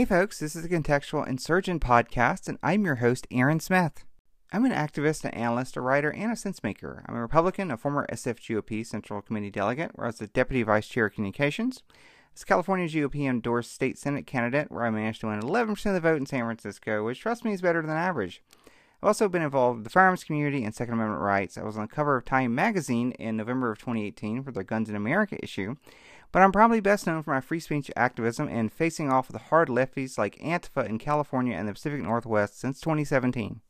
Hey folks, this is the Contextual Insurgent Podcast, and I'm your host, Aaron Smith. I'm an activist, an analyst, a writer, and a sense maker. I'm a Republican, a former SFGOP Central Committee delegate, where I was the Deputy Vice Chair of Communications. As California GOP-endorsed state Senate candidate, where I managed to win 11% of the vote in San Francisco, which, trust me, is better than average. I've also been involved with the firearms community and Second Amendment rights. I was on the cover of Time Magazine in November of 2018 for their Guns in America issue. But I'm probably best known for my free speech activism and facing off with the hard lefties like Antifa in California and the Pacific Northwest since 2017.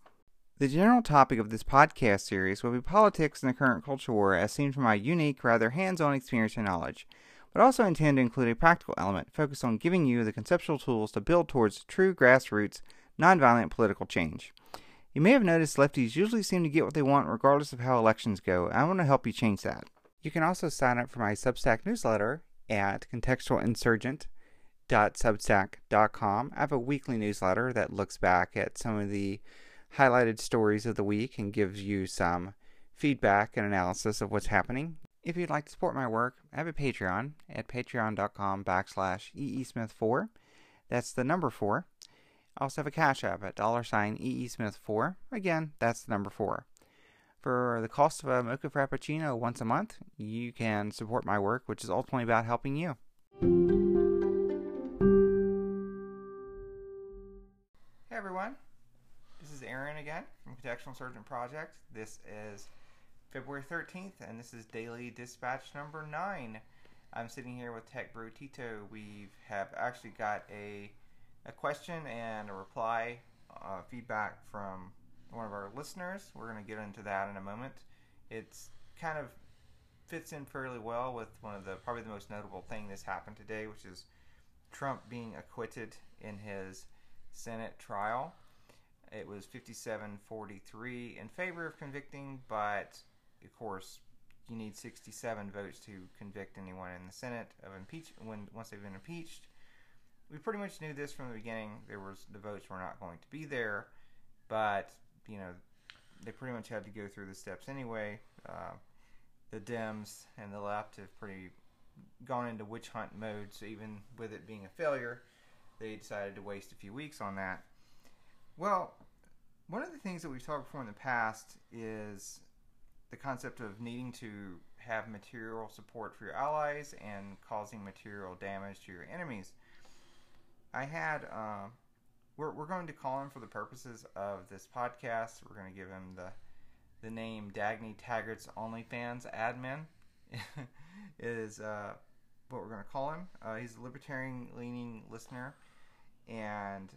The general topic of this podcast series will be politics and the current culture war as seen from my unique, rather hands-on experience and knowledge, but also intend to include a practical element focused on giving you the conceptual tools to build towards true grassroots, nonviolent political change. You may have noticed lefties usually seem to get what they want regardless of how elections go, and I want to help you change that. You can also sign up for my Substack newsletter at contextualinsurgent.substack.com. I have a weekly newsletter that looks back at some of the highlighted stories of the week and gives you some feedback and analysis of what's happening. If you'd like to support my work, I have a Patreon at patreon.com/eesmith4. That's the number 4. I also have a Cash App at $eesmith4. Again, that's the number 4. For the cost of a mocha frappuccino once a month, you can support my work, which is ultimately about helping you. Hey everyone, this is Aaron again from Protection Protectional Surgeon Project. This is February 13th, and this is Daily Dispatch number 9. I'm sitting here with Tech Bro Tito. We have actually got a question and a reply feedback from one of our listeners. We're going to get into that in a moment. It's kind of fits in fairly well with one of the probably the most notable thing that's happened today, which is Trump being acquitted in his Senate trial. It was 57-43 in favor of convicting, but of course you need 67 votes to convict anyone in the Senate of once they've been impeached. We pretty much knew this from the beginning. The votes were not going to be there, but you know, they pretty much had to go through the steps anyway. The Dems and the left have pretty gone into witch hunt mode, so even with it being a failure, they decided to waste a few weeks on that. Well, one of the things that we've talked before in the past is the concept of needing to have material support for your allies and causing material damage to your enemies. I had... We're going to call him, for the purposes of this podcast, we're going to give him the name Dagny Taggart's OnlyFans Admin is what we're going to call him. He's a libertarian-leaning listener, and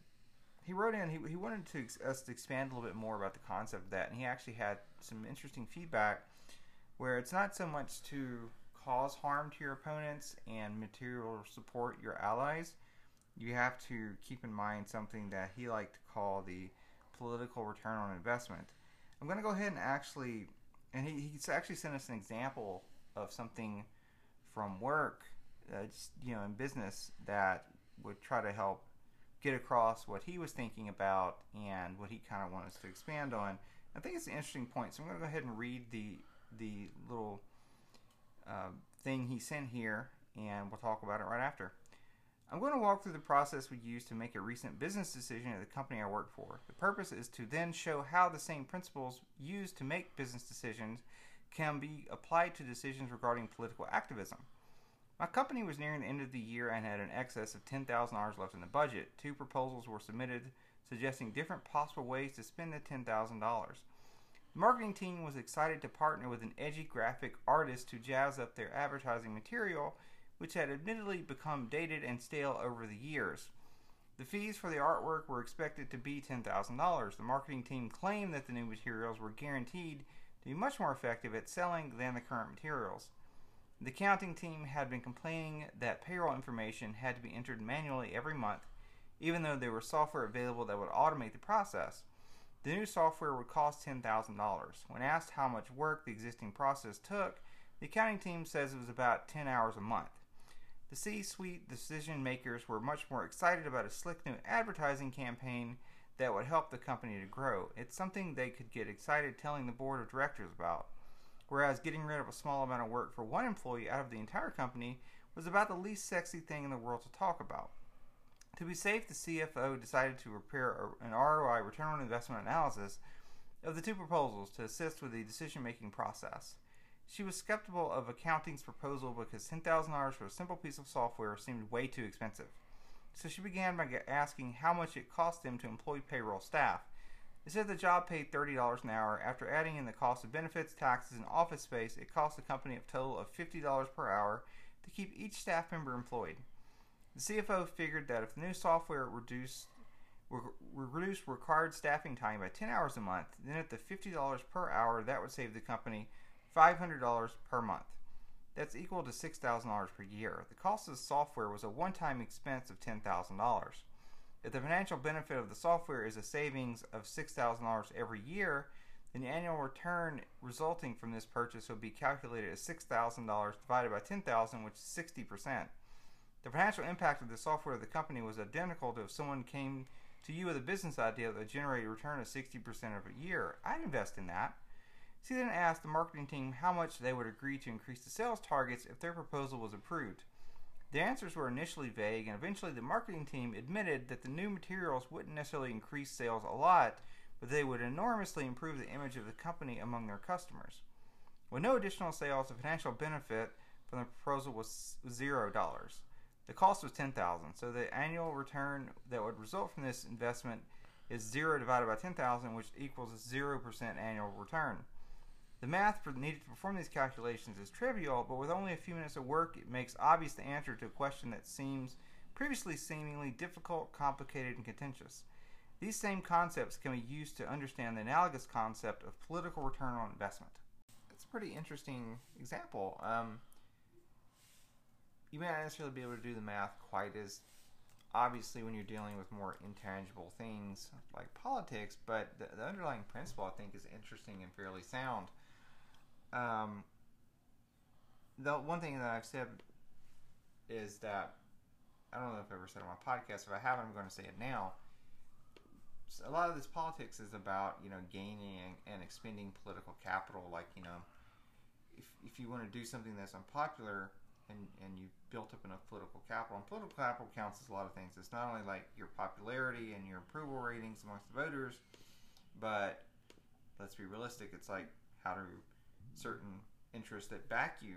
he wrote in. He wanted us to expand a little bit more about the concept of that, and he actually had some interesting feedback where it's not so much to cause harm to your opponents and material support your allies. You have to keep in mind something that he liked to call the political return on investment. I'm going to go ahead and he's actually sent us an example of something from work, in business, that would try to help get across what he was thinking about and what he kind of wanted us to expand on. I think it's an interesting point, so I'm going to go ahead and read the little thing he sent here, and we'll talk about it right after. I'm going to walk through the process we used to make a recent business decision at the company I work for. The purpose is to then show how the same principles used to make business decisions can be applied to decisions regarding political activism. My company was nearing the end of the year and had an excess of $10,000 left in the budget. 2 proposals were submitted suggesting different possible ways to spend the $10,000. The marketing team was excited to partner with an edgy graphic artist to jazz up their advertising material, which had admittedly become dated and stale over the years. The fees for the artwork were expected to be $10,000. The marketing team claimed that the new materials were guaranteed to be much more effective at selling than the current materials. The accounting team had been complaining that payroll information had to be entered manually every month, even though there was software available that would automate the process. The new software would cost $10,000. When asked how much work the existing process took, the accounting team says it was about 10 hours a month. The C-suite decision makers were much more excited about a slick new advertising campaign that would help the company to grow. It's something they could get excited telling the board of directors about. Whereas getting rid of a small amount of work for one employee out of the entire company was about the least sexy thing in the world to talk about. To be safe, the CFO decided to prepare an ROI return on investment analysis of the two proposals to assist with the decision-making process. She was skeptical of accounting's proposal because $10,000 for a simple piece of software seemed way too expensive. So she began by asking how much it cost them to employ payroll staff. It said the job paid $30 an hour. After adding in the cost of benefits, taxes, and office space, it cost the company a total of $50 per hour to keep each staff member employed. The CFO figured that if the new software reduced required staffing time by 10 hours a month, then at the $50 per hour, that would save the company $500 per month. That's equal to $6,000 per year. The cost of the software was a one-time expense of $10,000. If the financial benefit of the software is a savings of $6,000 every year, then the annual return resulting from this purchase will be calculated as $6,000 divided by $10,000, which is 60%. The financial impact of the software of the company was identical to if someone came to you with a business idea that would generate a return of 60% of a year. I'd invest in that. She then asked the marketing team how much they would agree to increase the sales targets if their proposal was approved. The answers were initially vague, and eventually the marketing team admitted that the new materials wouldn't necessarily increase sales a lot, but they would enormously improve the image of the company among their customers. With no additional sales, the financial benefit from the proposal was $0. The cost was $10,000, so the annual return that would result from this investment is 0 divided by $10,000, which equals a 0% annual return. The math needed to perform these calculations is trivial, but with only a few minutes of work, it makes obvious the answer to a question that seems previously seemingly difficult, complicated, and contentious. These same concepts can be used to understand the analogous concept of political return on investment. That's a pretty interesting example. You may not necessarily be able to do the math quite as obviously when you're dealing with more intangible things like politics, but the underlying principle, I think, is interesting and fairly sound. The one thing that I've said is that, I don't know if I've ever said it on my podcast, if I haven't, I'm going to say it now. So a lot of this politics is about, gaining and expending political capital. Like, if you want to do something that's unpopular and you've built up enough political capital, and political capital counts as a lot of things. It's not only like your popularity and your approval ratings amongst the voters, but let's be realistic, it's like how do certain interests that back you,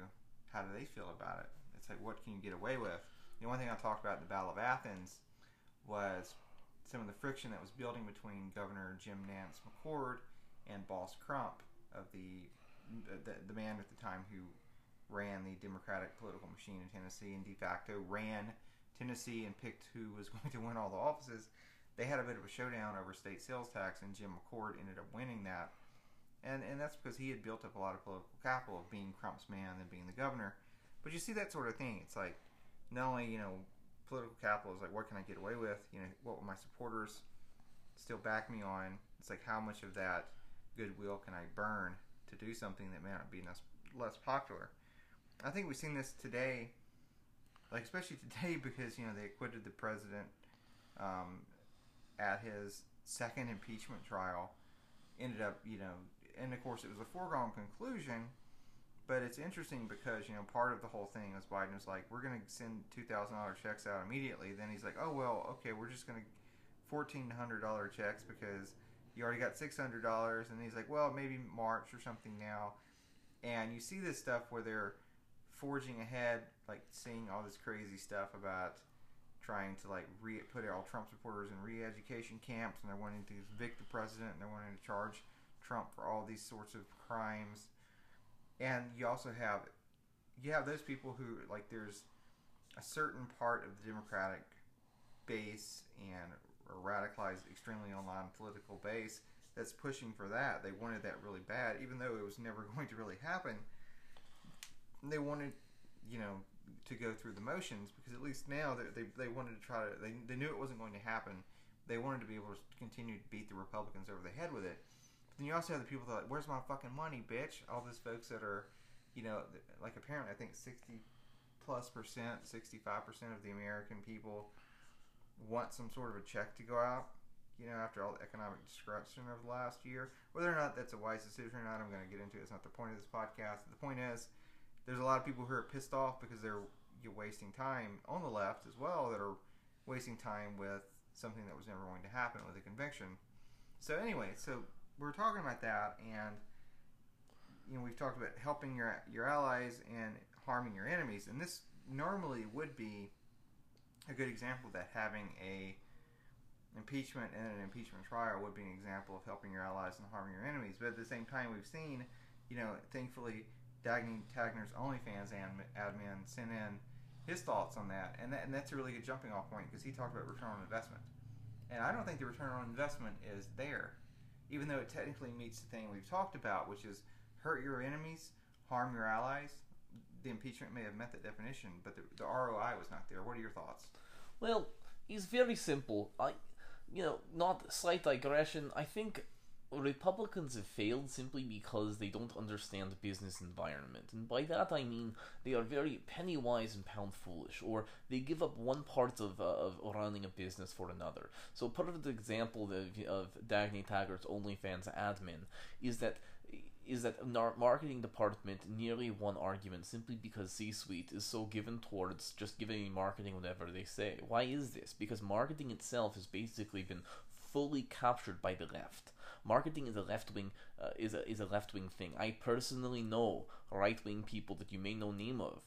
how do they feel about it? It's like, what can you get away with? One thing I talked about in the Battle of Athens was some of the friction that was building between Governor Jim Nance McCord and Boss Crump, of the man at the time who ran the Democratic political machine in Tennessee and de facto ran Tennessee and picked who was going to win all the offices. They had a bit of a showdown over state sales tax, and Jim McCord ended up winning that. And that's because he had built up a lot of political capital of being Crump's man and being the governor. But you see that sort of thing. It's like, not only, political capital is like, what can I get away with? What will my supporters still back me on? It's like, how much of that goodwill can I burn to do something that may not be less popular? I think we've seen this today, like especially today, because they acquitted the president at his second impeachment trial. Ended up, and of course it was a foregone conclusion, but it's interesting because part of the whole thing was Biden was like, we're going to send $2,000 checks out immediately. Then he's like, oh well, okay, we're just going to $1,400 checks because you already got $600, and he's like, well, maybe March or something now, and you see this stuff where they're forging ahead, like seeing all this crazy stuff about trying to put all Trump supporters in re-education camps, and they're wanting to evict the president, and they're wanting to charge Trump for all these sorts of crimes. And you also have those people who, like, there's a certain part of the Democratic base and a radicalized, extremely online political base that's pushing for that. They wanted that really bad, even though it was never going to really happen. They wanted, to go through the motions, because at least now they wanted to try to. They knew it wasn't going to happen. They wanted to be able to continue to beat the Republicans over the head with it. But then you also have the people that are like, "Where's my fucking money, bitch?" All those folks that are, like apparently I think 60+%, 65% of the American people want some sort of a check to go out. After all the economic destruction over the last year, whether or not that's a wise decision or not, I'm going to get into it. It's not the point of this podcast. The point is, there's a lot of people who are pissed off because they're wasting time on the left as well that are wasting time with something that was never going to happen with a conviction. So anyway, so we're talking about that, and you know, we've talked about helping your allies and harming your enemies, and this normally would be a good example of that. Having a impeachment and an impeachment trial would be an example of helping your allies and harming your enemies. But at the same time, we've seen, you know, thankfully, Dagny Taggart's OnlyFans admin sent in his thoughts on that, and that's a really good jumping off point, because he talked about return on investment, and I don't think the return on investment is there, even though it technically meets the thing we've talked about, which is hurt your enemies, harm your allies. The impeachment may have met that definition, but the ROI was not there. What are your thoughts? Well, it's very simple. Not slight digression. I think Republicans have failed simply because they don't understand the business environment. And by that I mean they are very penny-wise and pound-foolish, or they give up one part of running a business for another. So part of the example of Dagny Taggart's OnlyFans admin is that marketing department nearly won argument simply because C-suite is so given towards just giving marketing whatever they say. Why is this? Because marketing itself has basically been fully captured by the left. Marketing is a left-wing is a left-wing thing. I personally know right-wing people that you may know name of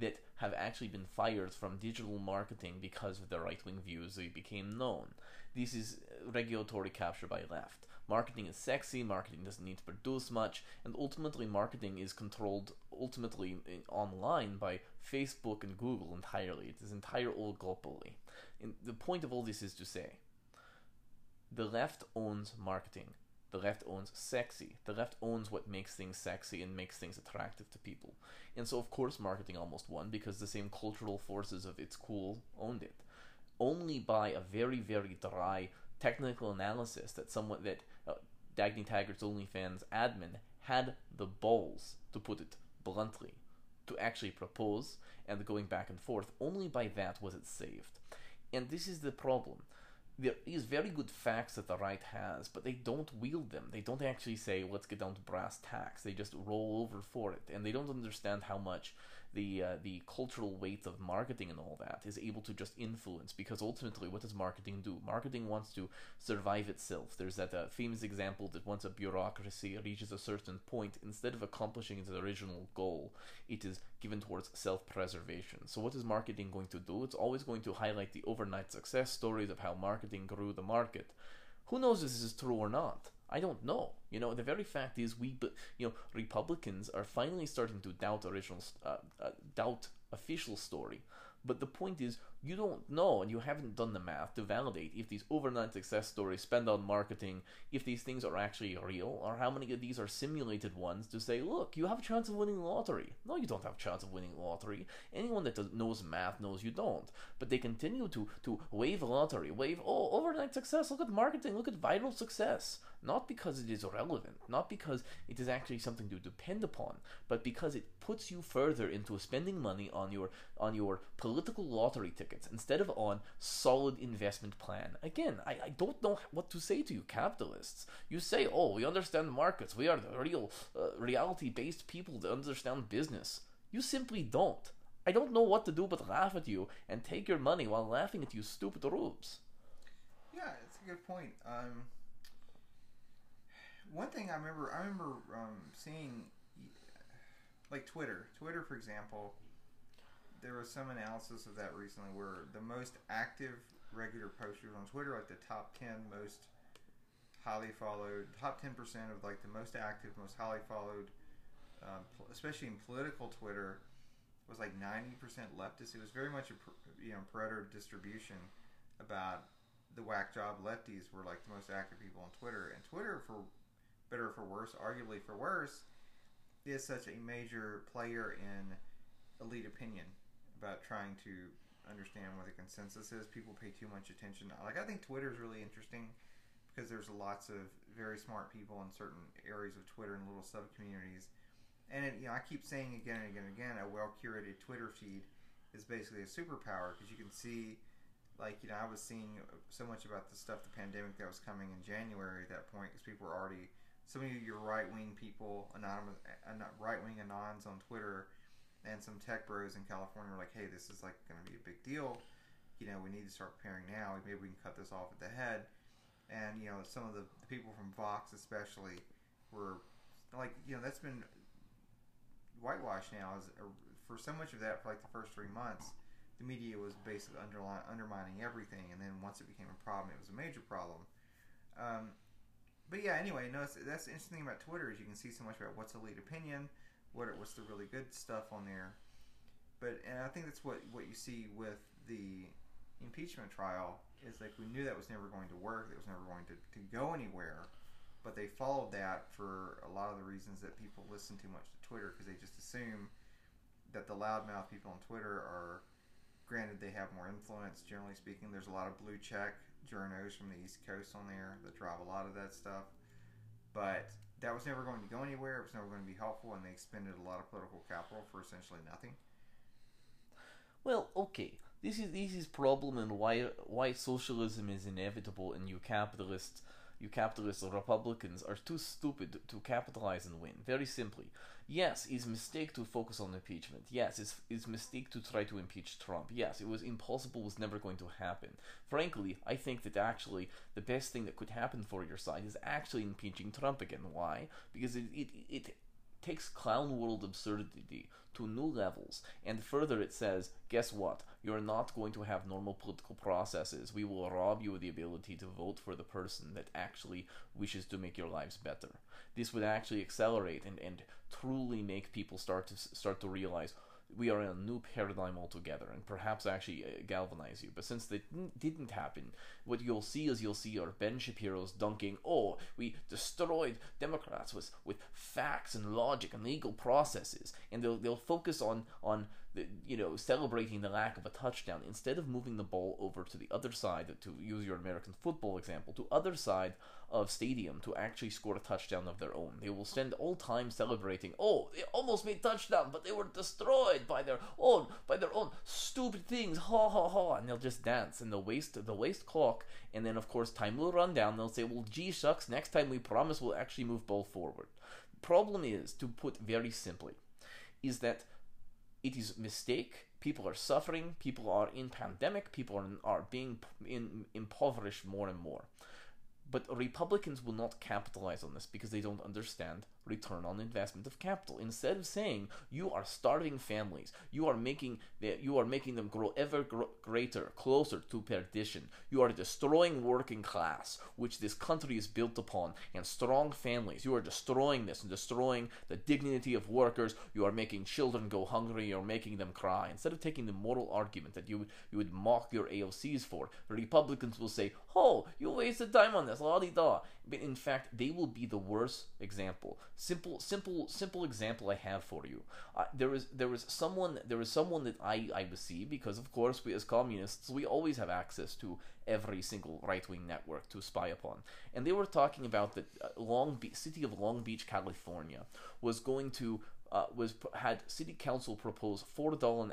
that have actually been fired from digital marketing because of their right-wing views. They became known. This is regulatory capture by left. Marketing is sexy, marketing doesn't need to produce much, and ultimately marketing is controlled online by Facebook and Google entirely. It's this entire old glopoly. And the point of all this is to say, the left owns marketing. The left owns sexy. The left owns what makes things sexy and makes things attractive to people. And so, of course, marketing almost won, because the same cultural forces of it's cool owned it. Only by a very, very dry technical analysis that Dagny Taggart's OnlyFans admin had the balls, to put it bluntly, to actually propose, and going back and forth. Only by that was it saved. And this is the problem. There is very good facts that the right has, but they don't wield them. They don't actually say, let's get down to brass tacks. They just roll over for it, and they don't understand how much the cultural weight of marketing and all that is able to just influence, because ultimately, what does marketing do? Marketing wants to survive itself. There's that famous example that once a bureaucracy reaches a certain point, instead of accomplishing its original goal, it is given towards self-preservation. So what is marketing going to do? It's always going to highlight the overnight success stories of how marketing grew the market. Who knows if this is true or not? I don't know. You know, the very fact is, Republicans are finally starting to doubt official story. But the point is, you don't know, and you haven't done the math to validate if these overnight success stories spend on marketing, if these things are actually real, or how many of these are simulated ones to say, look, you have a chance of winning the lottery. No, you don't have a chance of winning the lottery. Anyone that knows math knows you don't. But they continue to wave lottery, overnight success, look at marketing, look at viral success. Not because it is relevant, not because it is actually something to depend upon, but because it puts you further into spending money on your political lottery tickets instead of on solid investment plan. Again, I don't know what to say to you capitalists. You say, oh, we understand markets. We are the real reality-based people that understand business. You simply don't. I don't know what to do but laugh at you and take your money while laughing at you stupid rubes. Yeah, it's a good point. One thing I remember seeing, like Twitter, for example, there was some analysis of that recently where the most active regular posters on Twitter, like the top 10 most highly followed, top 10% of like the most active, most highly followed, especially in political Twitter, was like 90% leftist. It was very much a Pareto distribution about the whack job lefties were like the most active people on Twitter. And Twitter, for better or for worse, arguably for worse, is such a major player in elite opinion about trying to understand what the consensus is. People pay too much attention. Like, I think Twitter is really interesting because there's lots of very smart people in certain areas of Twitter and little sub-communities. And it, you know, I keep saying again and again and again, a well-curated Twitter feed is basically a superpower because you can see. Like, you know, I was seeing so much about the stuff, the pandemic that was coming in January at that point, because people were already, some of your right-wing people, right-wing anons on Twitter, and some tech bros in California were like, hey, this is, like, going to be a big deal. you know, we need to start preparing now. Maybe we can cut this off at the head. And, you know, some of the people from Vox especially were like, you know, that's been whitewashed now. For so much of that, for like the first 3 months, the media was basically undermining everything. And then once it became a problem, it was a major problem. But yeah, anyway, no, that's the interesting thing about Twitter is you can see so much about what's elite opinion, what's the really good stuff on there. And I think that's what you see with the impeachment trial is like we knew that was never going to work, that was never going to go anywhere, but they followed that for a lot of the reasons that people listen too much to Twitter because they just assume that the loudmouth people on Twitter are, granted they have more influence, generally speaking. There's a lot of blue check journos from the East Coast on there that drive a lot of that stuff, but that was never going to go anywhere, it was never going to be helpful, and they expended a lot of political capital for essentially nothing. Well, okay, this is problem and why socialism is inevitable and you capitalists or Republicans are too stupid to capitalize and win. Very simply, yes, it's a mistake to focus on impeachment. Yes, it's a mistake to try to impeach Trump. Yes, it was impossible, was never going to happen. Frankly, I think that actually the best thing that could happen for your side is actually impeaching Trump again. Why? Because it takes clown world absurdity to new levels, and further it says, guess what, you're not going to have normal political processes. We will rob you of the ability to vote for the person that actually wishes to make your lives better. This would actually accelerate and truly make people start to realize we are in a new paradigm altogether, and perhaps actually galvanize you. But since that didn't happen, what you'll see are Ben Shapiro's dunking, oh, we destroyed Democrats with facts and logic and legal processes, and they'll focus on the, you know, celebrating the lack of a touchdown instead of moving the ball over to the other side, to use your American football example, to other side of stadium to actually score a touchdown of their own. They will spend all time celebrating, oh, they almost made touchdown, but they were destroyed by their own stupid things, ha ha ha, and they'll just dance and they'll waste clock, and then of course time will run down. They'll say, well, gee shucks, next time we promise we'll actually move ball forward. Problem is, to put very simply, is that it is a mistake. People are suffering, people are in pandemic, people are being impoverished more and more. But Republicans will not capitalize on this because they don't understand return on investment of capital. Instead of saying you are starving families, you are making them grow ever greater, closer to perdition. You are destroying working class, which this country is built upon, and strong families. You are destroying this and destroying the dignity of workers. You are making children go hungry. You are making them cry. Instead of taking the moral argument that you would mock your AOCs for, Republicans will say, "Oh, you wasted time on this." La-di-da. But in fact, they will be the worst example. Simple example I have for you. There was someone that I would see, because of course we as communists, we always have access to every single right-wing network to spy upon. And they were talking about that city of Long Beach, California, was going to had city council propose $4 an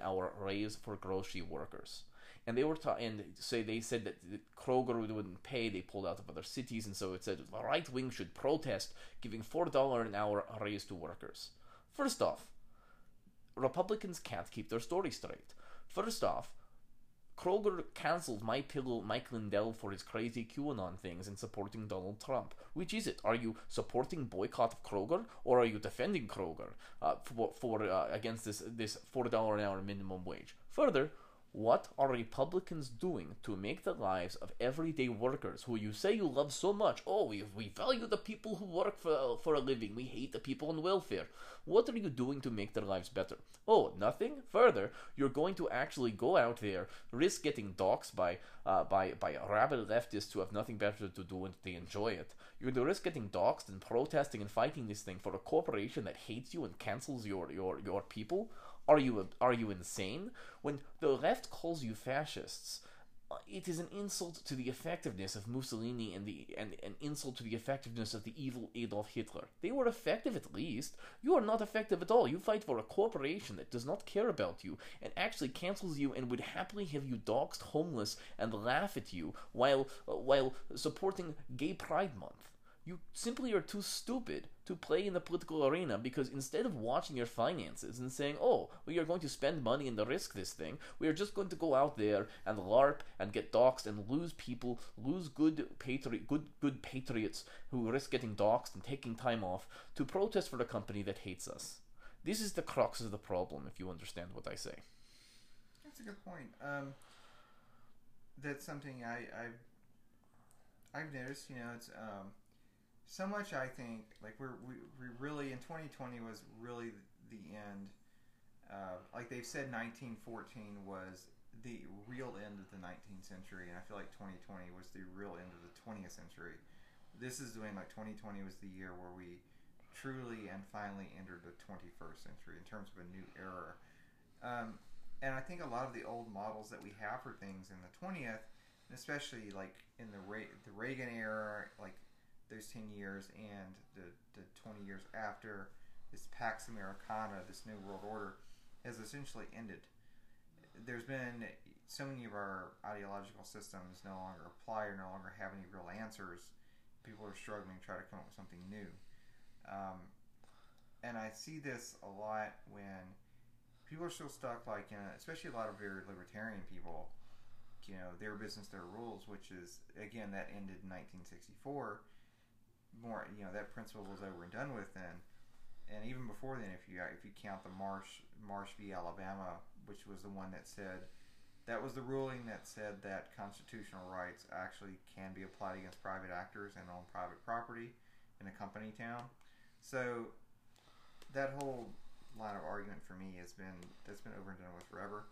hour raise for grocery workers. And they were and so they said that Kroger wouldn't pay. They pulled out of other cities, and so it said the right wing should protest giving $4 an hour raise to workers. First off, Republicans can't keep their story straight. First off, Kroger canceled My Pillow, Mike Lindell, for his crazy QAnon things and supporting Donald Trump. Which is it? Are you supporting boycott of Kroger, or are you defending Kroger for against this $4 an hour minimum wage? Further, what are Republicans doing to make the lives of everyday workers who you say you love so much? Oh, we value the people who work for a living. We hate the people on welfare. What are you doing to make their lives better? Oh, nothing? Further, you're going to actually go out there, risk getting doxxed by rabid leftists who have nothing better to do and they enjoy it. You're going to risk getting doxxed and protesting and fighting this thing for a corporation that hates you and cancels your people? Are you insane? When the left calls you fascists, it is an insult to the effectiveness of Mussolini and an insult to the effectiveness of the evil Adolf Hitler. They were effective at least. You are not effective at all. You fight for a corporation that does not care about you and actually cancels you and would happily have you doxxed, homeless, and laugh at you while supporting Gay Pride Month. You simply are too stupid to play in the political arena, because instead of watching your finances and saying, oh, we are going to spend money and risk this thing, we are just going to go out there and LARP and get doxxed and lose people, lose good patriots who risk getting doxxed and taking time off to protest for a company that hates us. This is the crux of the problem, if you understand what I say. That's a good point. That's something I've noticed, it's... So much, I think, like we really in 2020 was really the end. Like they've said, 1914 was the real end of the 19th century, and I feel like 2020 was the real end of the 20th century. This is when 2020 was the year where we truly and finally entered the 21st century in terms of a new era. And I think a lot of the old models that we have for things in the 20th, especially like in the Reagan era, like those 10 years and the 20 years after, this Pax Americana, this New World Order, has essentially ended. There's been so many of our ideological systems no longer apply or no longer have any real answers. People are struggling to try to come up with something new. And I see this a lot when people are still stuck, especially a lot of very libertarian people, their business, their rules, which is, again, that ended in 1964. More, that principle was over and done with then, and even before then, if you count the Marsh v. Alabama, which was the one that said, that was the ruling that said that constitutional rights actually can be applied against private actors and on private property in a company town. So that whole line of argument for me that's been over and done with forever,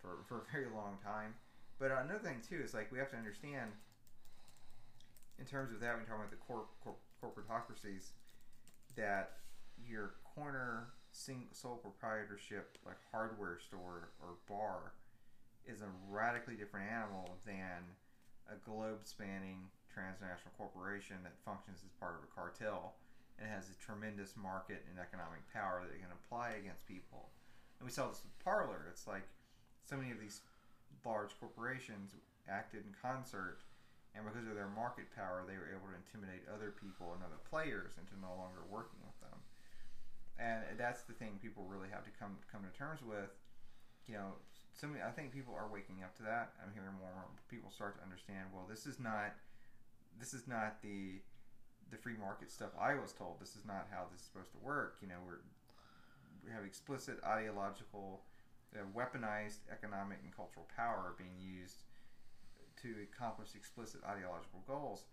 for a very long time. But another thing too is we have to understand, in terms of that, when talking about the corporatocracies, that your corner sole proprietorship, hardware store or bar, is a radically different animal than a globe-spanning transnational corporation that functions as part of a cartel and has a tremendous market and economic power that it can apply against people. And we saw this with Parler. It's like so many of these large corporations acted in concert, and because of their market power, they were able to intimidate other people and other players into no longer working with them. And that's the thing people really have to come to terms with. I think people are waking up to that. I'm hearing more and more people start to understand, well, this is not the free market stuff I was told. This is not how this is supposed to work. We have explicit ideological, weaponized economic and cultural power being used to accomplish explicit ideological goals.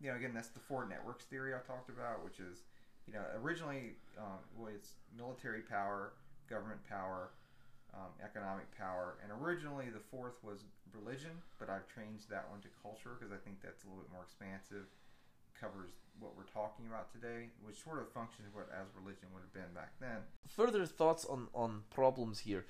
Again, that's the four networks theory I talked about, which is, originally it's military power, government power, economic power, and originally the fourth was religion, but I've changed that one to culture because I think that's a little bit more expansive, covers what we're talking about today, which sort of functions as religion would have been back then. Further thoughts on problems here.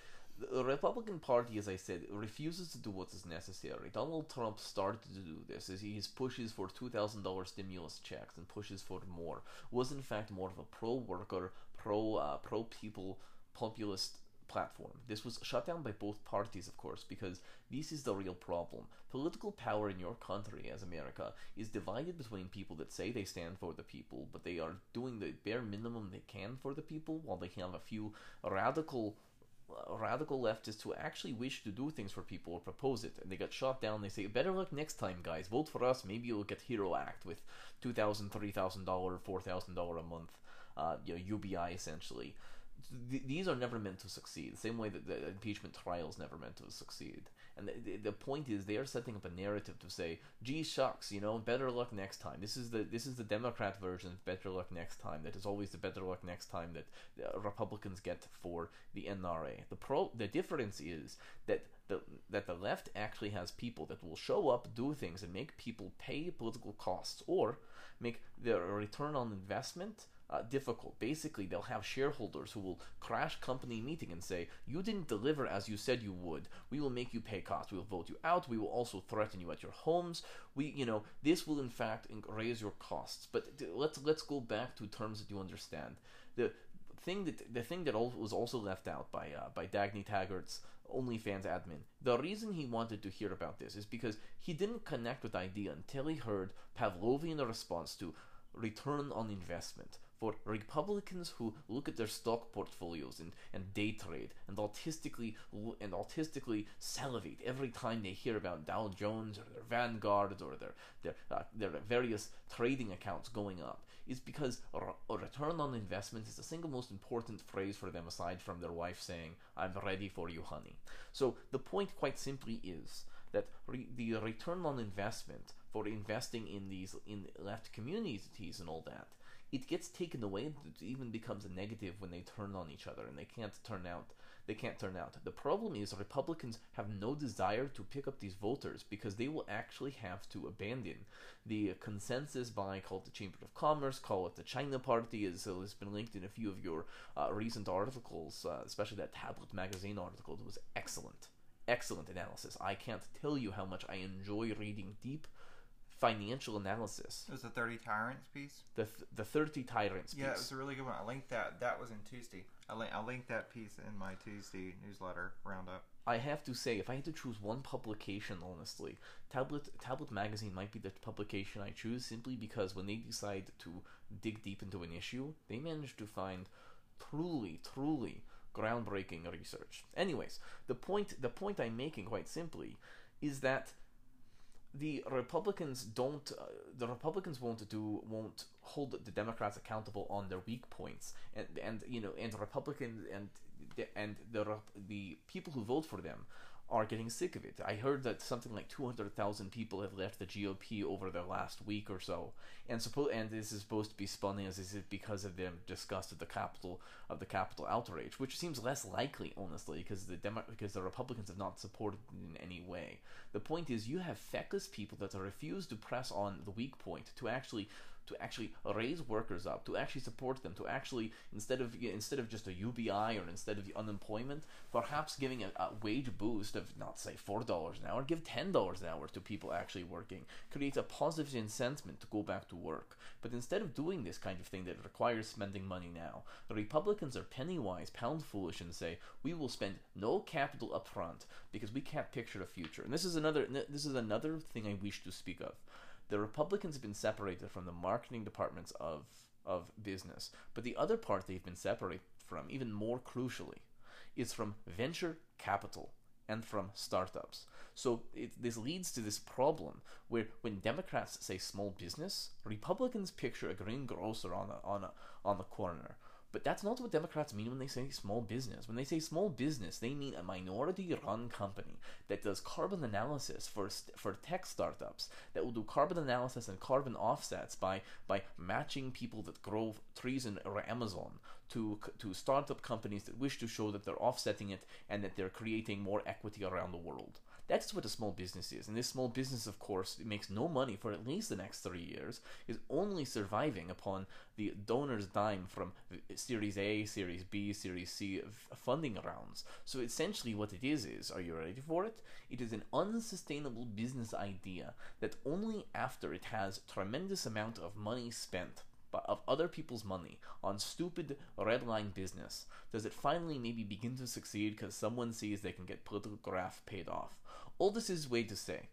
The Republican Party, as I said, refuses to do what is necessary. Donald Trump started to do this. His pushes for $2,000 stimulus checks and pushes for more was in fact more of a pro-worker, pro-people, populist platform. This was shut down by both parties, of course, because this is the real problem. Political power in your country, as America, is divided between people that say they stand for the people, but they are doing the bare minimum they can for the people, while they have a few radical leftists who actually wish to do things for people or propose it, and they got shot down. They say, better luck next time, guys, vote for us, maybe you'll get Hero Act with $2,000, $3,000, $4,000 a month, UBI essentially. These are never meant to succeed, same way that the impeachment trial is never meant to succeed. And the point is, they are setting up a narrative to say, gee shucks, better luck next time. This is the Democrat version of better luck next time. That is always the better luck next time that Republicans get for the NRA. The difference is that the left actually has people that will show up, do things, and make people pay political costs or make their return on investment difficult. Basically, they'll have shareholders who will crash company meeting and say, you didn't deliver as you said you would. We will make you pay costs. We will vote you out. We will also threaten you at your homes. This will in fact raise your costs. But let's go back to terms that you understand. The the thing that was also left out by Dagny Taggart's OnlyFans admin. The reason he wanted to hear about this is because he didn't connect with the idea until he heard Pavlovian response to return on investment for Republicans who look at their stock portfolios and day trade and artistically salivate every time they hear about Dow Jones or their Vanguard or their various trading accounts going up, is because a return on investment is the single most important phrase for them, aside from their wife saying, "I'm ready for you, honey." So the point quite simply is that the return on investment for investing in these in left communities and all that, it gets taken away. It even becomes a negative when they turn on each other, and they can't turn out. The problem is Republicans have no desire to pick up these voters because they will actually have to abandon the consensus by, call it the Chamber of Commerce, call it the China Party, as has been linked in a few of your recent articles, especially that Tablet Magazine article that was excellent analysis. I can't tell you how much I enjoy reading deep financial analysis. It was the 30 Tyrants piece? The 30 Tyrants piece. Yeah, it was a really good one. I linked that. That was in Tuesday. I linked that piece in my Tuesday newsletter roundup. I have to say, if I had to choose one publication, honestly, Tablet Magazine might be the publication I choose, simply because when they decide to dig deep into an issue, they manage to find truly groundbreaking research. Anyways, the point I'm making quite simply is that the Republicans won't hold the Democrats accountable on their weak points, and Republicans and the people who vote for them are getting sick of it. I heard that something like 200,000 people have left the GOP over the last week or so, and this is supposed to be spun as is it because of their disgust of the Capitol outrage, which seems less likely, honestly, because the Republicans have not supported it in any way. The point is, you have feckless people that refuse to press on the weak point, to actually raise workers up, to actually support them, to actually, instead of just a UBI or instead of unemployment, perhaps giving a wage boost of, not say $4 an hour, give $10 an hour to people actually working, creates a positive incentive to go back to work. But instead of doing this kind of thing that requires spending money now, the Republicans are penny-wise, pound-foolish, and say, we will spend no capital up front because we can't picture the future. And this is another thing I wish to speak of. The Republicans have been separated from the marketing departments of business. But the other part they've been separated from, even more crucially, is from venture capital and from startups. So this leads to this problem where when Democrats say small business, Republicans picture a greengrocer on the corner. But that's not what Democrats mean when they say small business. When they say small business, they mean a minority-run company that does carbon analysis for tech startups, that will do carbon analysis and carbon offsets by matching people that grow trees in Amazon to startup companies that wish to show that they're offsetting it and that they're creating more equity around the world. That's what a small business is. And this small business, of course, it makes no money for at least the next 3 years, is only surviving upon the donor's dime from Series A, Series B, Series C funding rounds. So essentially what it is, are you ready for it? It is an unsustainable business idea that only after it has tremendous amount of money spent, of other people's money, on stupid redline business, does it finally maybe begin to succeed because someone sees they can get political graft paid off. All this is way to say,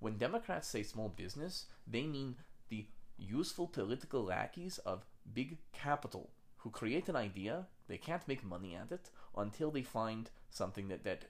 when Democrats say small business, they mean the useful political lackeys of big capital who create an idea, they can't make money at it until they find something that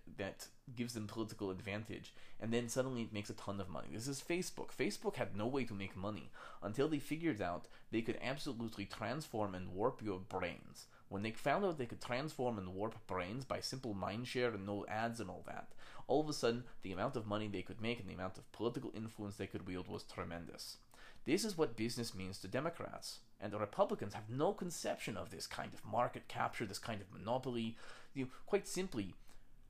gives them political advantage, and then suddenly it makes a ton of money. This is Facebook. Facebook had no way to make money until they figured out they could absolutely transform and warp your brains. When they found out they could transform and warp brains by simple mindshare and no ads and all that, all of a sudden the amount of money they could make and the amount of political influence they could wield was tremendous. This is what business means to Democrats. And the Republicans have no conception of this kind of market capture, this kind of monopoly. Quite simply,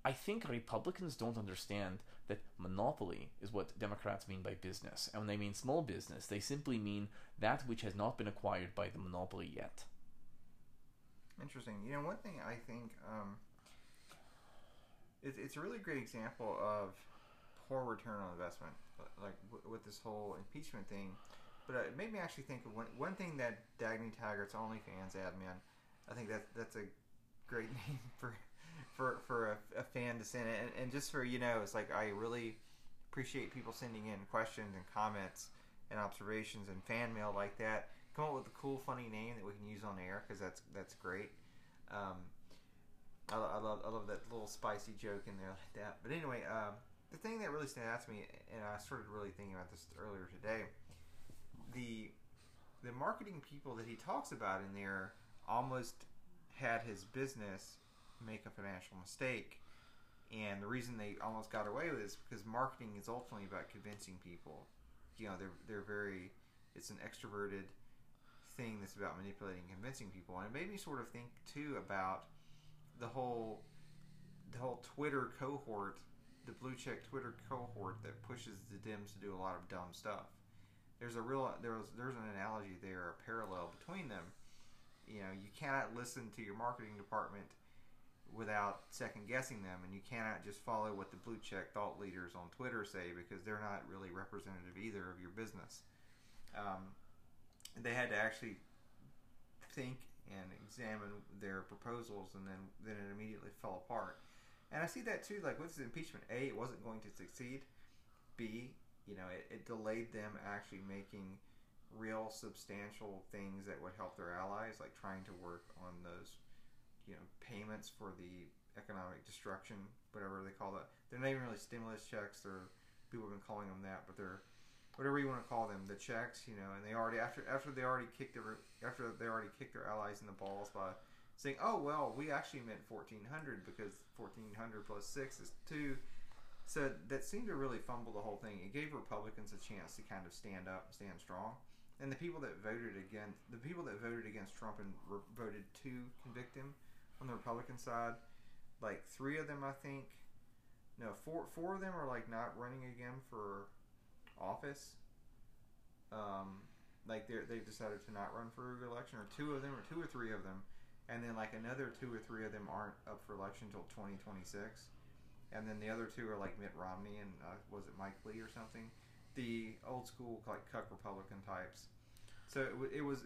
I think Republicans don't understand that monopoly is what Democrats mean by business. And when they mean small business, they simply mean that which has not been acquired by the monopoly yet. Interesting. One thing I think, it's a really great example of poor return on investment, like with this whole impeachment thing. But it made me actually think of one thing that Dagny Taggart's OnlyFans admin I think that's a great name for a fan to send in. And just for, you know, it's like I really appreciate people sending in questions and comments and observations and fan mail like that. Come up with a cool, funny name that we can use on air, because that's great. I love that little spicy joke in there like that. But anyway, the thing that really stood out to me, and I started really thinking about this earlier today, the marketing people that he talks about in there almost had his business make a financial mistake. And the reason they almost got away with it is because marketing is ultimately about convincing people. You know, they're very... It's an extroverted thing that's about manipulating and convincing people. And it made me sort of think, too, about the whole Twitter cohort, the blue-check Twitter cohort that pushes the Dems to do a lot of dumb stuff. There's an analogy there, a parallel between them. You know, you cannot listen to your marketing department without second-guessing them, and you cannot just follow what the blue-check thought leaders on Twitter say, because they're not really representative either of your business. They had to actually think and examine their proposals, and then it immediately fell apart. And I see that too, like with this impeachment. A, it wasn't going to succeed. B, you know, it delayed them actually making real substantial things that would help their allies, like trying to work on those, you know, payments for the economic destruction, whatever they call that. They're not even really stimulus checks. People have been calling them that, but they're whatever you want to call them, the checks, you know. And they already after they already kicked their allies in the balls by saying, "Oh well, we actually meant 1,400 because 1,400 plus 6 is 2." So that seemed to really fumble the whole thing. It gave Republicans a chance to kind of stand up and stand strong. And the people that voted against Trump and voted to convict him on the Republican side, like three of them, I think, no, four of them are like not running again for office. Like they've decided to not run for re-election, or two or three of them, and then like another two or three of them aren't up for election until 2026, and then the other two are like Mitt Romney and was it Mike Lee or something, the old school like cuck Republican types. So it was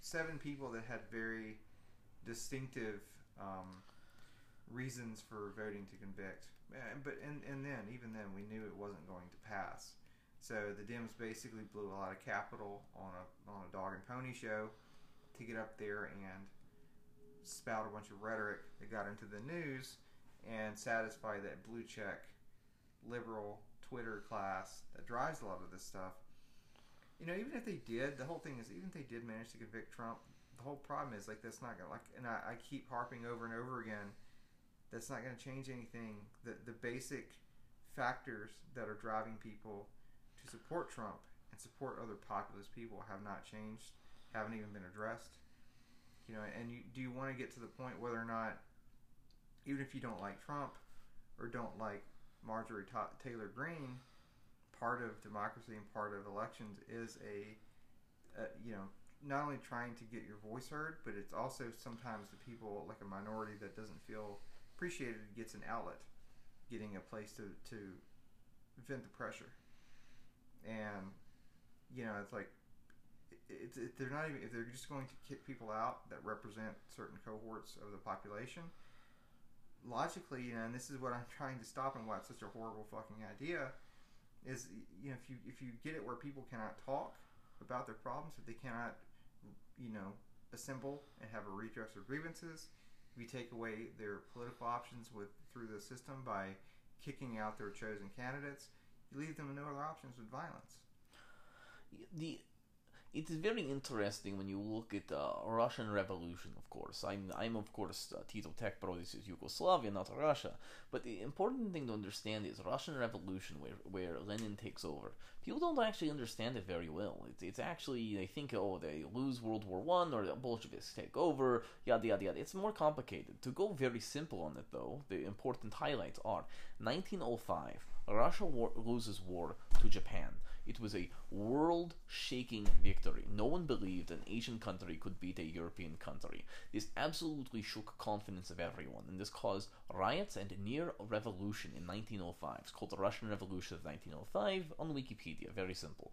seven people that had very distinctive reasons for voting to convict, but then we knew it wasn't going to pass. So the Dems basically blew a lot of capital on a dog and pony show to get up there and spout a bunch of rhetoric that got into the news and satisfy that blue check liberal Twitter class that drives a lot of this stuff. You know, even if they did manage to convict Trump, the whole problem is like that's not gonna, like, and I keep harping over and over again, that's not gonna change anything. The basic factors that are driving people to support Trump and support other populist people have not changed, haven't even been addressed. You know, and do you want to get to the point whether or not, even if you don't like Trump or don't like Marjorie Taylor Greene, part of democracy and part of elections is you know, not only trying to get your voice heard, but it's also sometimes the people, like a minority that doesn't feel appreciated, gets an outlet, getting a place to vent the pressure. And, you know, it's like, they're not even, if they're just going to kick people out that represent certain cohorts of the population, logically, you know, and this is what I'm trying to stop and why it's such a horrible fucking idea, is, you know, if you get it where people cannot talk about their problems, if they cannot, you know, assemble and have a redress of grievances, if you take away their political options through the system by kicking out their chosen candidates, leave them no other options with violence. It is very interesting when you look at Russian Revolution, of course. I'm of course, Tito Tech Pro, this is Yugoslavia, not Russia. But the important thing to understand is Russian Revolution, where Lenin takes over. People don't actually understand it very well. It's actually, they think, oh, they lose World War I, or the Bolsheviks take over, yada, yada, yada. It's more complicated. To go very simple on it, though, the important highlights are 1905. Russia loses war to Japan. It was a world-shaking victory. No one believed an Asian country could beat a European country. This absolutely shook confidence of everyone, and this caused riots and near revolution in 1905. It's called the Russian Revolution of 1905 on Wikipedia. Very simple.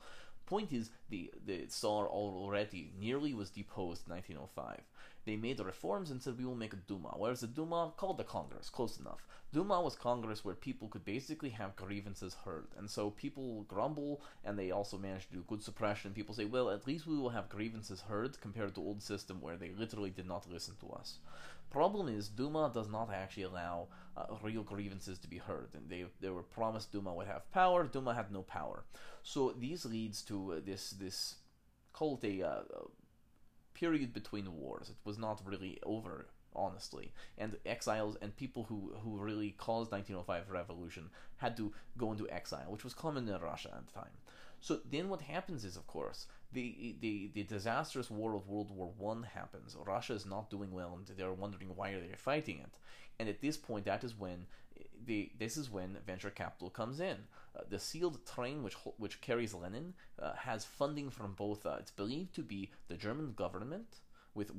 Point is, the Tsar already nearly was deposed in 1905. They made reforms and said, we will make a Duma. Whereas the Duma, called the Congress, close enough. Duma was Congress where people could basically have grievances heard. And so people grumble, and they also managed to do good suppression. People say, well, at least we will have grievances heard compared to old system where they literally did not listen to us. Problem is, Duma does not actually allow real grievances to be heard. And they were promised Duma would have power. Duma had no power. So these leads to this call it a period between wars. It was not really over, honestly. And exiles and people who really caused 1905 revolution had to go into exile, which was common in Russia at the time. So then what happens is, of course, the disastrous war of World War I happens. Russia is not doing well, and they're wondering why are they fighting it. And at this point, that is when this is when venture capital comes in. The sealed train which carries Lenin has funding from both. It's believed to be the German government with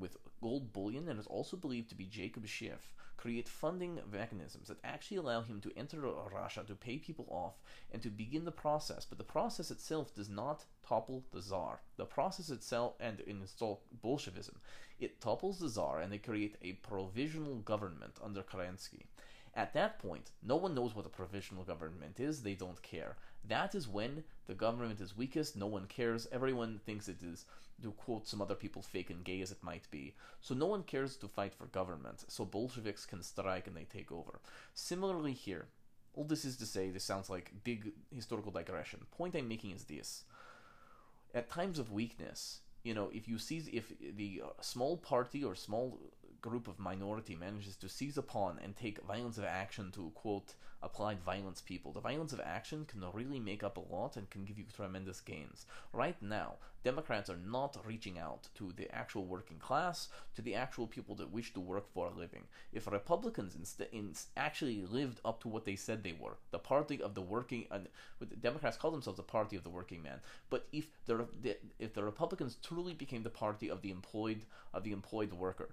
gold bullion, and it's also believed to be Jacob Schiff, create funding mechanisms that actually allow him to enter Russia, to pay people off, and to begin the process. But the process itself does not topple the Tsar. The process itself and install Bolshevism. It topples the Tsar, and they create a provisional government under Kerensky. At that point, no one knows what a provisional government is. They don't care. That is when the government is weakest. No one cares. Everyone thinks it is, to quote some other people, fake and gay as it might be. So no one cares to fight for government. So Bolsheviks can strike and they take over. Similarly here, all this is to say, this sounds like big historical digression. Point I'm making is this. At times of weakness, you know, if the small party or small group of minority manages to seize upon and take violence of action to, quote, applied violence people. The violence of action can really make up a lot and can give you tremendous gains. Right now, Democrats are not reaching out to the actual working class, to the actual people that wish to work for a living. If Republicans actually lived up to what they said they were, the party of the working, and the Democrats call themselves the party of the working man, but if the Republicans truly became the party of the employed worker,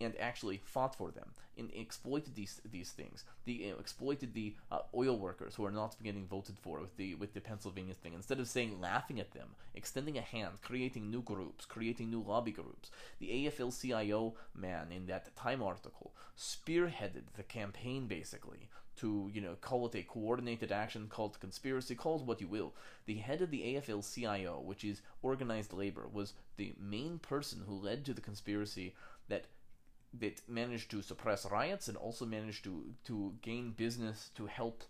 and actually fought for them and exploited these things. They exploited the oil workers who are not getting voted for with the Pennsylvania thing. Instead of laughing at them, extending a hand, creating new groups, creating new lobby groups. The AFL-CIO man in that Time article spearheaded the campaign basically to, you know, call it a coordinated action, call it conspiracy, call it what you will. The head of the AFL-CIO, which is organized labor, was the main person who led to the conspiracy that managed to suppress riots and also managed to gain business to help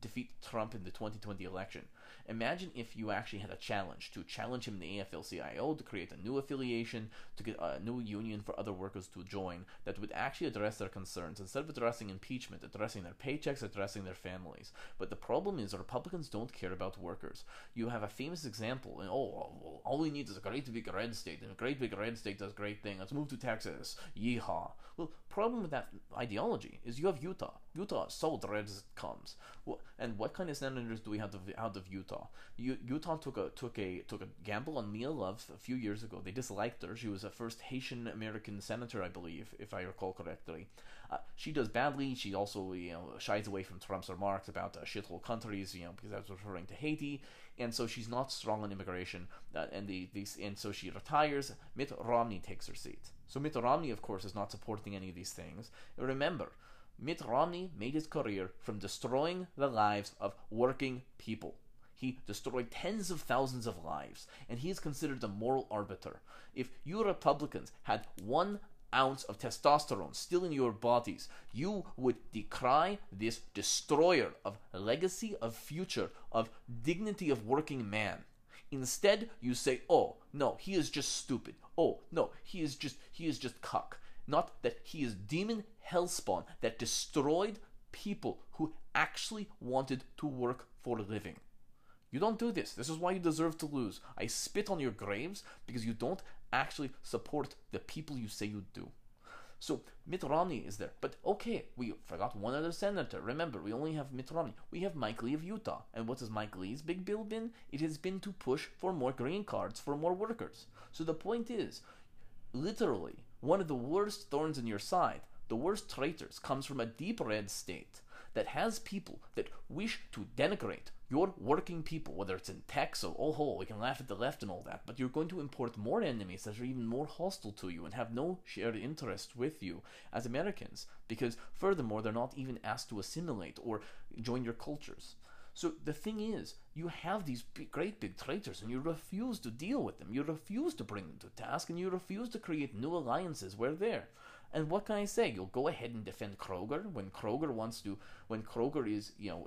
defeat Trump in the 2020 election. Imagine if you actually had a challenge to challenge him in the AFL-CIO to create a new affiliation, to get a new union for other workers to join that would actually address their concerns instead of addressing impeachment, addressing their paychecks, addressing their families. But the problem is Republicans don't care about workers. You have a famous example, and all we need is a great big red state, and a great big red state does great thing. Let's move to Texas. Yeehaw. Well, problem with that ideology is you have Utah. Utah is so dread as it comes. Well, and what kind of senators do we have out of Utah? Utah took a gamble on Mia Love a few years ago. They disliked her. She was the first Haitian American senator, I believe, if I recall correctly. She does badly. She also, you know, shies away from Trump's remarks about shithole countries, you know, because that's referring to Haiti. And so she's not strong on immigration. And so she retires. Mitt Romney takes her seat. So Mitt Romney, of course, is not supporting any of these things. Remember, Mitt Romney made his career from destroying the lives of working people. He destroyed tens of thousands of lives, and he is considered the moral arbiter. If you Republicans had 1 ounce of testosterone still in your bodies, you would decry this destroyer of legacy, of future, of dignity of working man. Instead, you say, oh, no, he is just stupid. Oh, no, he is just cuck. Not that he is demon hellspawn that destroyed people who actually wanted to work for a living. You don't do this. This is why you deserve to lose. I spit on your graves because you don't actually support the people you say you do. So Mitt Romney is there. But okay, we forgot one other senator. Remember, we only have Mitt Romney. We have Mike Lee of Utah. And what has Mike Lee's big bill been? It has been to push for more green cards, for more workers. So the point is, literally, one of the worst thorns in your side, the worst traitors, comes from a deep red state that has people that wish to denigrate your working people, whether it's in tech, so oh, we can laugh at the left and all that, but you're going to import more enemies that are even more hostile to you and have no shared interest with you as Americans, because furthermore, they're not even asked to assimilate or join your cultures. So the thing is, you have these great big traitors and you refuse to deal with them. You refuse to bring them to task and you refuse to create new alliances where they're. And what can I say? You'll go ahead and defend Kroger when Kroger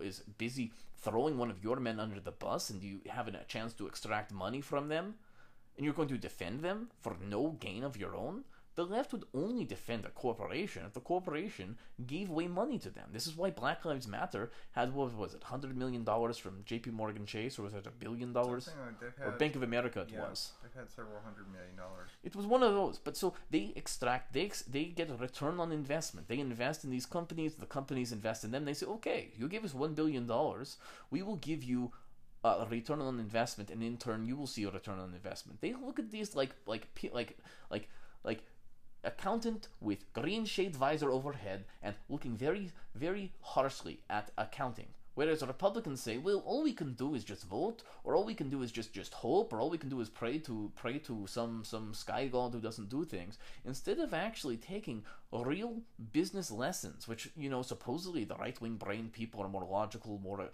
is busy throwing one of your men under the bus and you have a chance to extract money from them, and you're going to defend them for no gain of your own? The left would only defend a corporation if the corporation gave away money to them. This is why Black Lives Matter had, what was it, $100 million from JP Morgan Chase, or was it $1 billion? Or Bank of America it was. They've had several $100 million. It was one of those. But so they get a return on investment. They invest in these companies, the companies invest in them. They say, okay, you give us $1 billion, we will give you a return on investment, and in turn you will see a return on investment. They look at these like accountant with green shade visor overhead and looking very, very harshly at accounting. Whereas Republicans say, well, all we can do is just vote, or all we can do is just hope, or all we can do is pray to some sky god who doesn't do things, instead of actually taking real business lessons, which, supposedly the right-wing brain people are more logical, more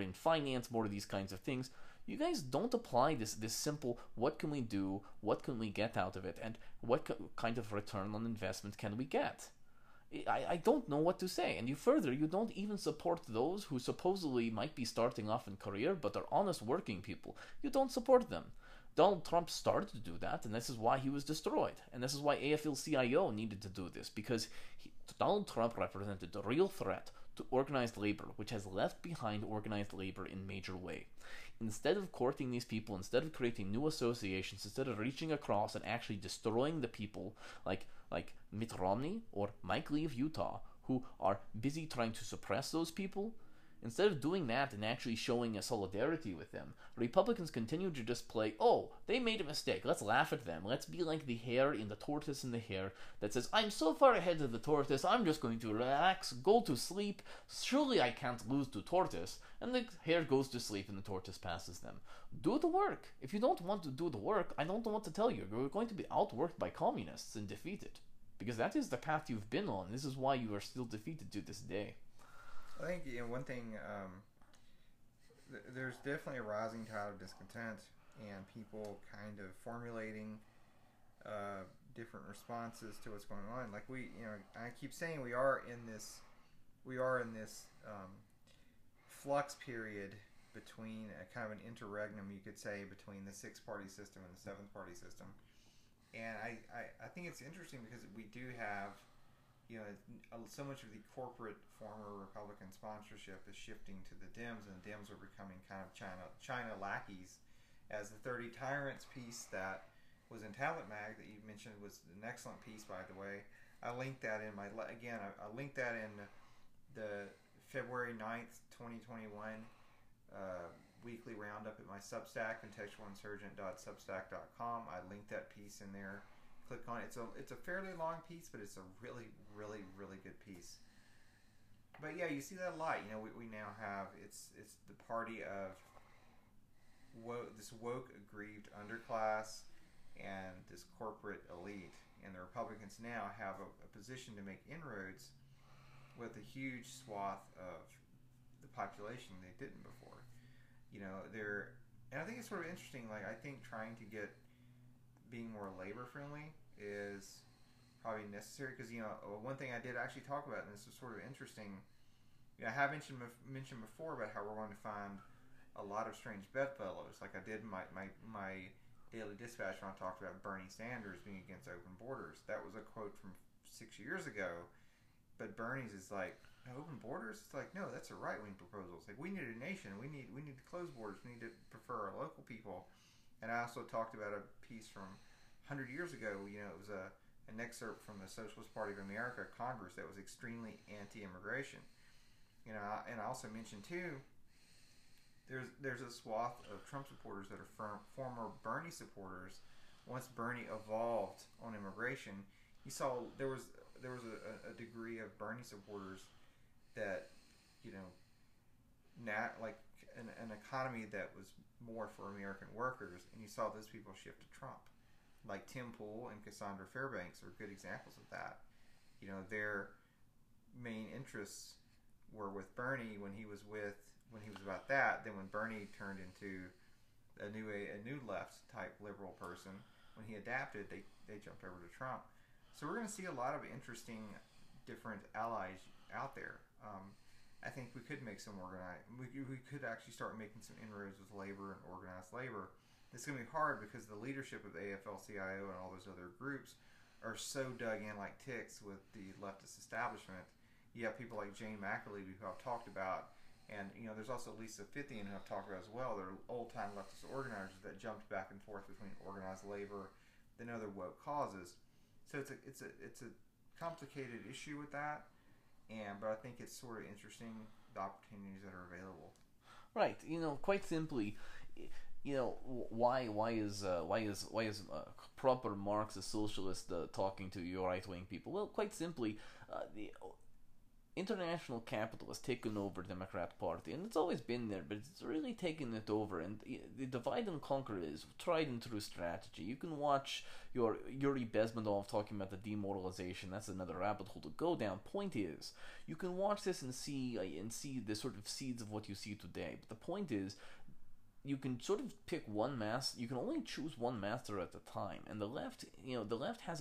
in finance, more of these kinds of things. You guys don't apply this simple, what can we do, what can we get out of it, and what kind of return on investment can we get? I don't know what to say. And you don't even support those who supposedly might be starting off in career but are honest working people. You don't support them. Donald Trump started to do that, and this is why he was destroyed. And this is why AFL-CIO needed to do this, because Donald Trump represented the real threat to organized labor, which has left behind organized labor in major way. Instead of courting these people, instead of creating new associations, instead of reaching across and actually destroying the people like Mitt Romney or Mike Lee of Utah, who are busy trying to suppress those people, instead of doing that and actually showing a solidarity with them, Republicans continue to just play, oh, they made a mistake, let's laugh at them, let's be like the hare in the tortoise in the hare that says, I'm so far ahead of the tortoise, I'm just going to relax, go to sleep, surely I can't lose to tortoise, and the hare goes to sleep and the tortoise passes them. Do the work. If you don't want to do the work, I don't know what to tell you. You're going to be outworked by communists and defeated, because that is the path you've been on. This is why you are still defeated to this day. I think one thing, there's definitely a rising tide of discontent and people kind of formulating different responses to what's going on. Like I keep saying we are in this flux period between a kind of an interregnum, you could say, between the 6-party system and the 7-party system. And I think it's interesting because we do have, so much of the corporate former Republican sponsorship is shifting to the Dems, and the Dems are becoming kind of China lackeys, as the 30 Tyrants piece that was in Tablet Mag that you mentioned was an excellent piece, by the way. I linked that in I linked that in the February 9th, 2021 weekly roundup at my Substack, contextualinsurgent.substack.com. I linked that piece in there. Click on it. It's a fairly long piece, but it's a really, really, really good piece. But yeah, you see that a lot. We now have it's the party of this woke aggrieved underclass and this corporate elite, and the Republicans now have a position to make inroads with a huge swath of the population they didn't before. And I think it's sort of interesting. I think trying to get being more labor friendly is probably necessary, because one thing I did actually talk about, and this is sort of interesting, I have mentioned before about how we're going to find a lot of strange bedfellows. Like I did my Daily Dispatch when I talked about Bernie Sanders being against open borders. That was a quote from 6 years ago, but Bernie's is like, open borders? It's like, no, that's a right wing proposal. It's like, we need a nation. We need to close borders. We need to prefer our local people. And I also talked about a piece from 100 years ago. It was an excerpt from the Socialist Party of America Congress that was extremely anti-immigration. And I also mentioned too, there's a swath of Trump supporters that are former Bernie supporters. Once Bernie evolved on immigration, you saw there was a degree of Bernie supporters that you know, an economy that was more for American workers, and you saw those people shift to Trump. Like Tim Pool and Cassandra Fairbanks are good examples of that. You know, their main interests were with Bernie when he was about that. Then when Bernie turned into a new left type liberal person, when he adapted, they jumped over to Trump. So we're going to see a lot of interesting different allies out there. I think we could make some organized... We could actually start making some inroads with labor and organized labor. It's going to be hard because the leadership of AFL-CIO and all those other groups are so dug in like ticks with the leftist establishment. You have people like Jane McAlevey, who I've talked about, and you know there's also Lisa Fithian, who I've talked about as well. They're old-time leftist organizers that jumped back and forth between organized labor and other woke causes. So it's a complicated issue with that. But I think it's sort of interesting, the opportunities that are available. Right, you know, quite simply, you know, why is proper Marxist socialist talking to your right-wing people? Well, quite simply, the international capital has taken over the Democrat Party, and it's always been there, but it's really taken it over. And the divide and conquer is tried and true strategy. You can watch your Yuri Bezmenov talking about the demoralization. That's another rabbit hole to go down. Point is, you can watch this and see the sort of seeds of what you see today. But the point is, you can sort of pick one master. You can only choose one master at a time. And the left, you know, the left has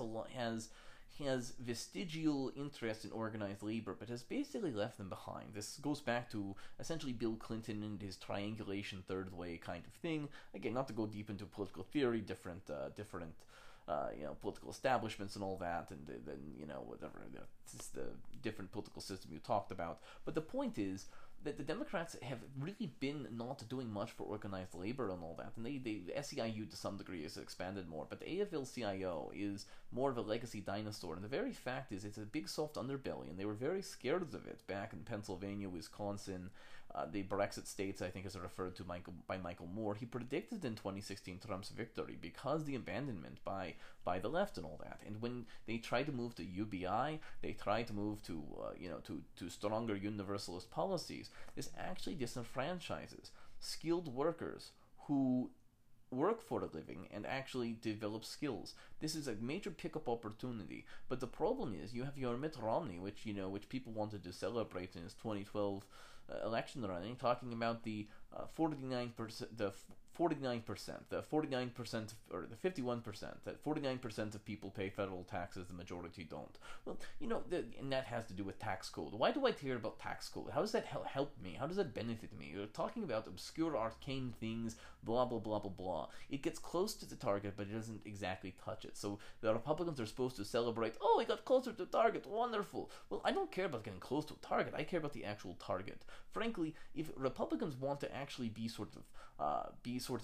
vestigial interest in organized labor, but has basically left them behind. This goes back to essentially Bill Clinton and his triangulation third way kind of thing. Again, not to go deep into political theory, different you know, political establishments and all that, and then you know whatever the different political system you talked about. But the point is that the Democrats have really been not doing much for organized labor and all that, and the SEIU to some degree has expanded more, but the AFL-CIO is more of a legacy dinosaur, and the very fact is it's a big soft underbelly, and they were very scared of it back in Pennsylvania, Wisconsin, the Brexit states, I think is referred to by Michael Moore. He predicted in 2016 Trump's victory because the abandonment by the left and all that, and when they tried to move to UBI, they tried to move to stronger universalist policies. This actually disenfranchises skilled workers who work for a living and actually develop skills. This is a major pickup opportunity. But the problem is, you have your Mitt Romney, which people wanted to celebrate in his 2012 election running, talking about the 49%, or the 51%, that 49% of people pay federal taxes, the majority don't. Well, you know, and that has to do with tax code. Why do I care about tax code? How does that help me? How does that benefit me? You're talking about obscure, arcane things, blah, blah, blah, blah, blah. It gets close to the target, but it doesn't exactly touch it. So the Republicans are supposed to celebrate, oh, we got closer to target, wonderful. Well, I don't care about getting close to a target. I care about the actual target. Frankly, if Republicans want to actually be sort of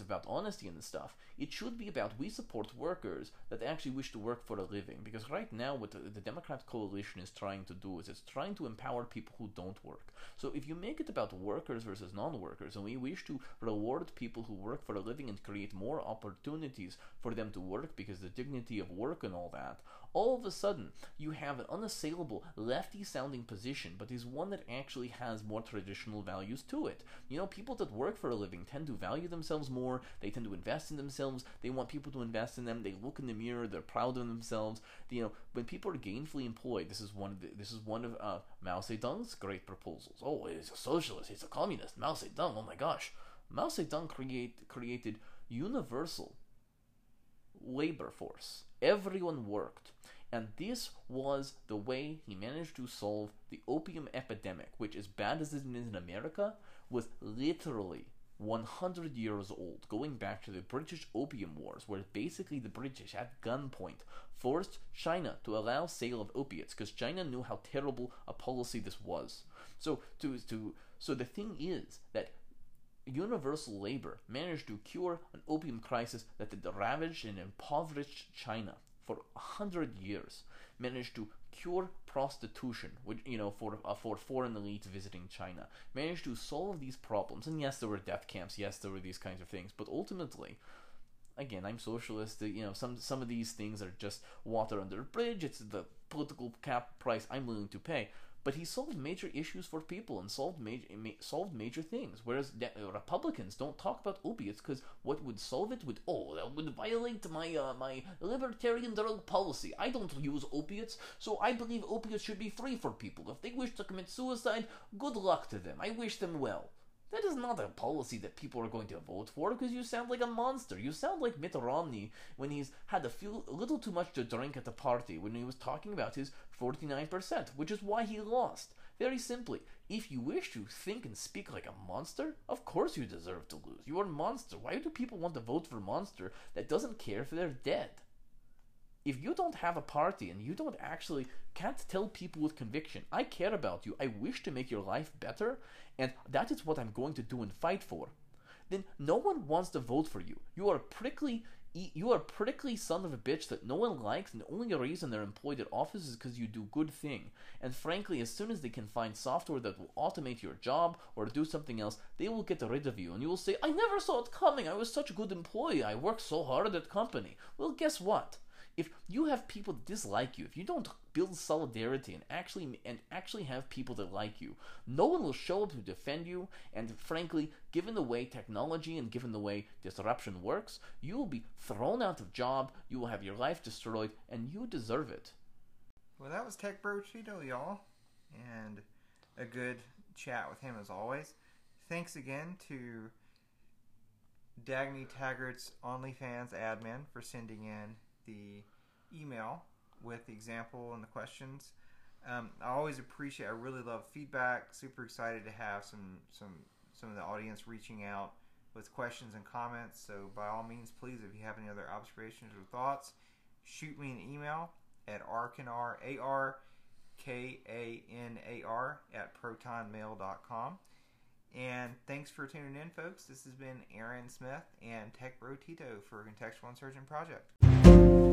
about honesty and stuff, it should be about we support workers that actually wish to work for a living. Because right now what the Democrat coalition is trying to do is it's trying to empower people who don't work. So if you make it about workers versus non-workers, and we wish to reward people who work for a living and create more opportunities for them to work because the dignity of work and all that, all of a sudden you have an unassailable lefty sounding position, but is one that actually has more traditional values to it. You know, people that work for a living tend to value themselves more. They tend to invest in themselves. They want people to invest in them. They look in the mirror. They're proud of themselves. You know, when people are gainfully employed, this is one of Mao Zedong's great proposals. Oh, he's a socialist. He's a communist. Mao Zedong. Oh my gosh, Mao Zedong created universal labor force. Everyone worked. And this was the way he managed to solve the opium epidemic, which, as bad as it is in America, was literally 100 years old, going back to the British Opium Wars, where basically the British at gunpoint forced China to allow sale of opiates because China knew how terrible a policy this was. So the thing is that universal labor managed to cure an opium crisis that had ravaged and impoverished China for 100 years, managed to cure prostitution, which, you know, for foreign elites visiting China, managed to solve these problems. And yes, there were death camps. Yes, there were these kinds of things. But ultimately, again, I'm socialist. You know, some of these things are just water under a bridge. It's the political cap price I'm willing to pay. But he solved major issues for people and solved major things. Whereas Republicans don't talk about opiates because what would solve it would, oh, that would violate my libertarian drug policy. I don't use opiates, so I believe opiates should be free for people. If they wish to commit suicide, good luck to them. I wish them well. That is not a policy that people are going to vote for because you sound like a monster. You sound like Mitt Romney when he's had a little too much to drink at the party when he was talking about his 49%, which is why he lost. Very simply, if you wish to think and speak like a monster, of course you deserve to lose. You are a monster. Why do people want to vote for a monster that doesn't care if they're dead? If you don't have a party and you don't actually can't tell people with conviction, I care about you, I wish to make your life better, and that is what I'm going to do and fight for, then no one wants to vote for you. You are a prickly son of a bitch that no one likes, and the only reason they're employed at office is because you do good thing. And frankly, as soon as they can find software that will automate your job or do something else, they will get rid of you, and you will say, I never saw it coming, I was such a good employee, I worked so hard at that company. Well, guess what? If you have people that dislike you, if you don't build solidarity and actually have people that like you, no one will show up to defend you, and frankly, given the way technology and given the way disruption works, you will be thrown out of job, you will have your life destroyed, and you deserve it. Well, that was Tech Bro Tito, y'all, and a good chat with him as always. Thanks again to Dagny Taggart's OnlyFans Admin for sending in the email with the example and the questions. I always appreciate, I really love feedback. Super excited to have some of the audience reaching out with questions and comments. So by all means, please, if you have any other observations or thoughts, shoot me an email at arkanaar@protonmail.com. And thanks for tuning in, folks. This has been Aaron Smith and Tech Bro Tito for Contextual Insurgent Project.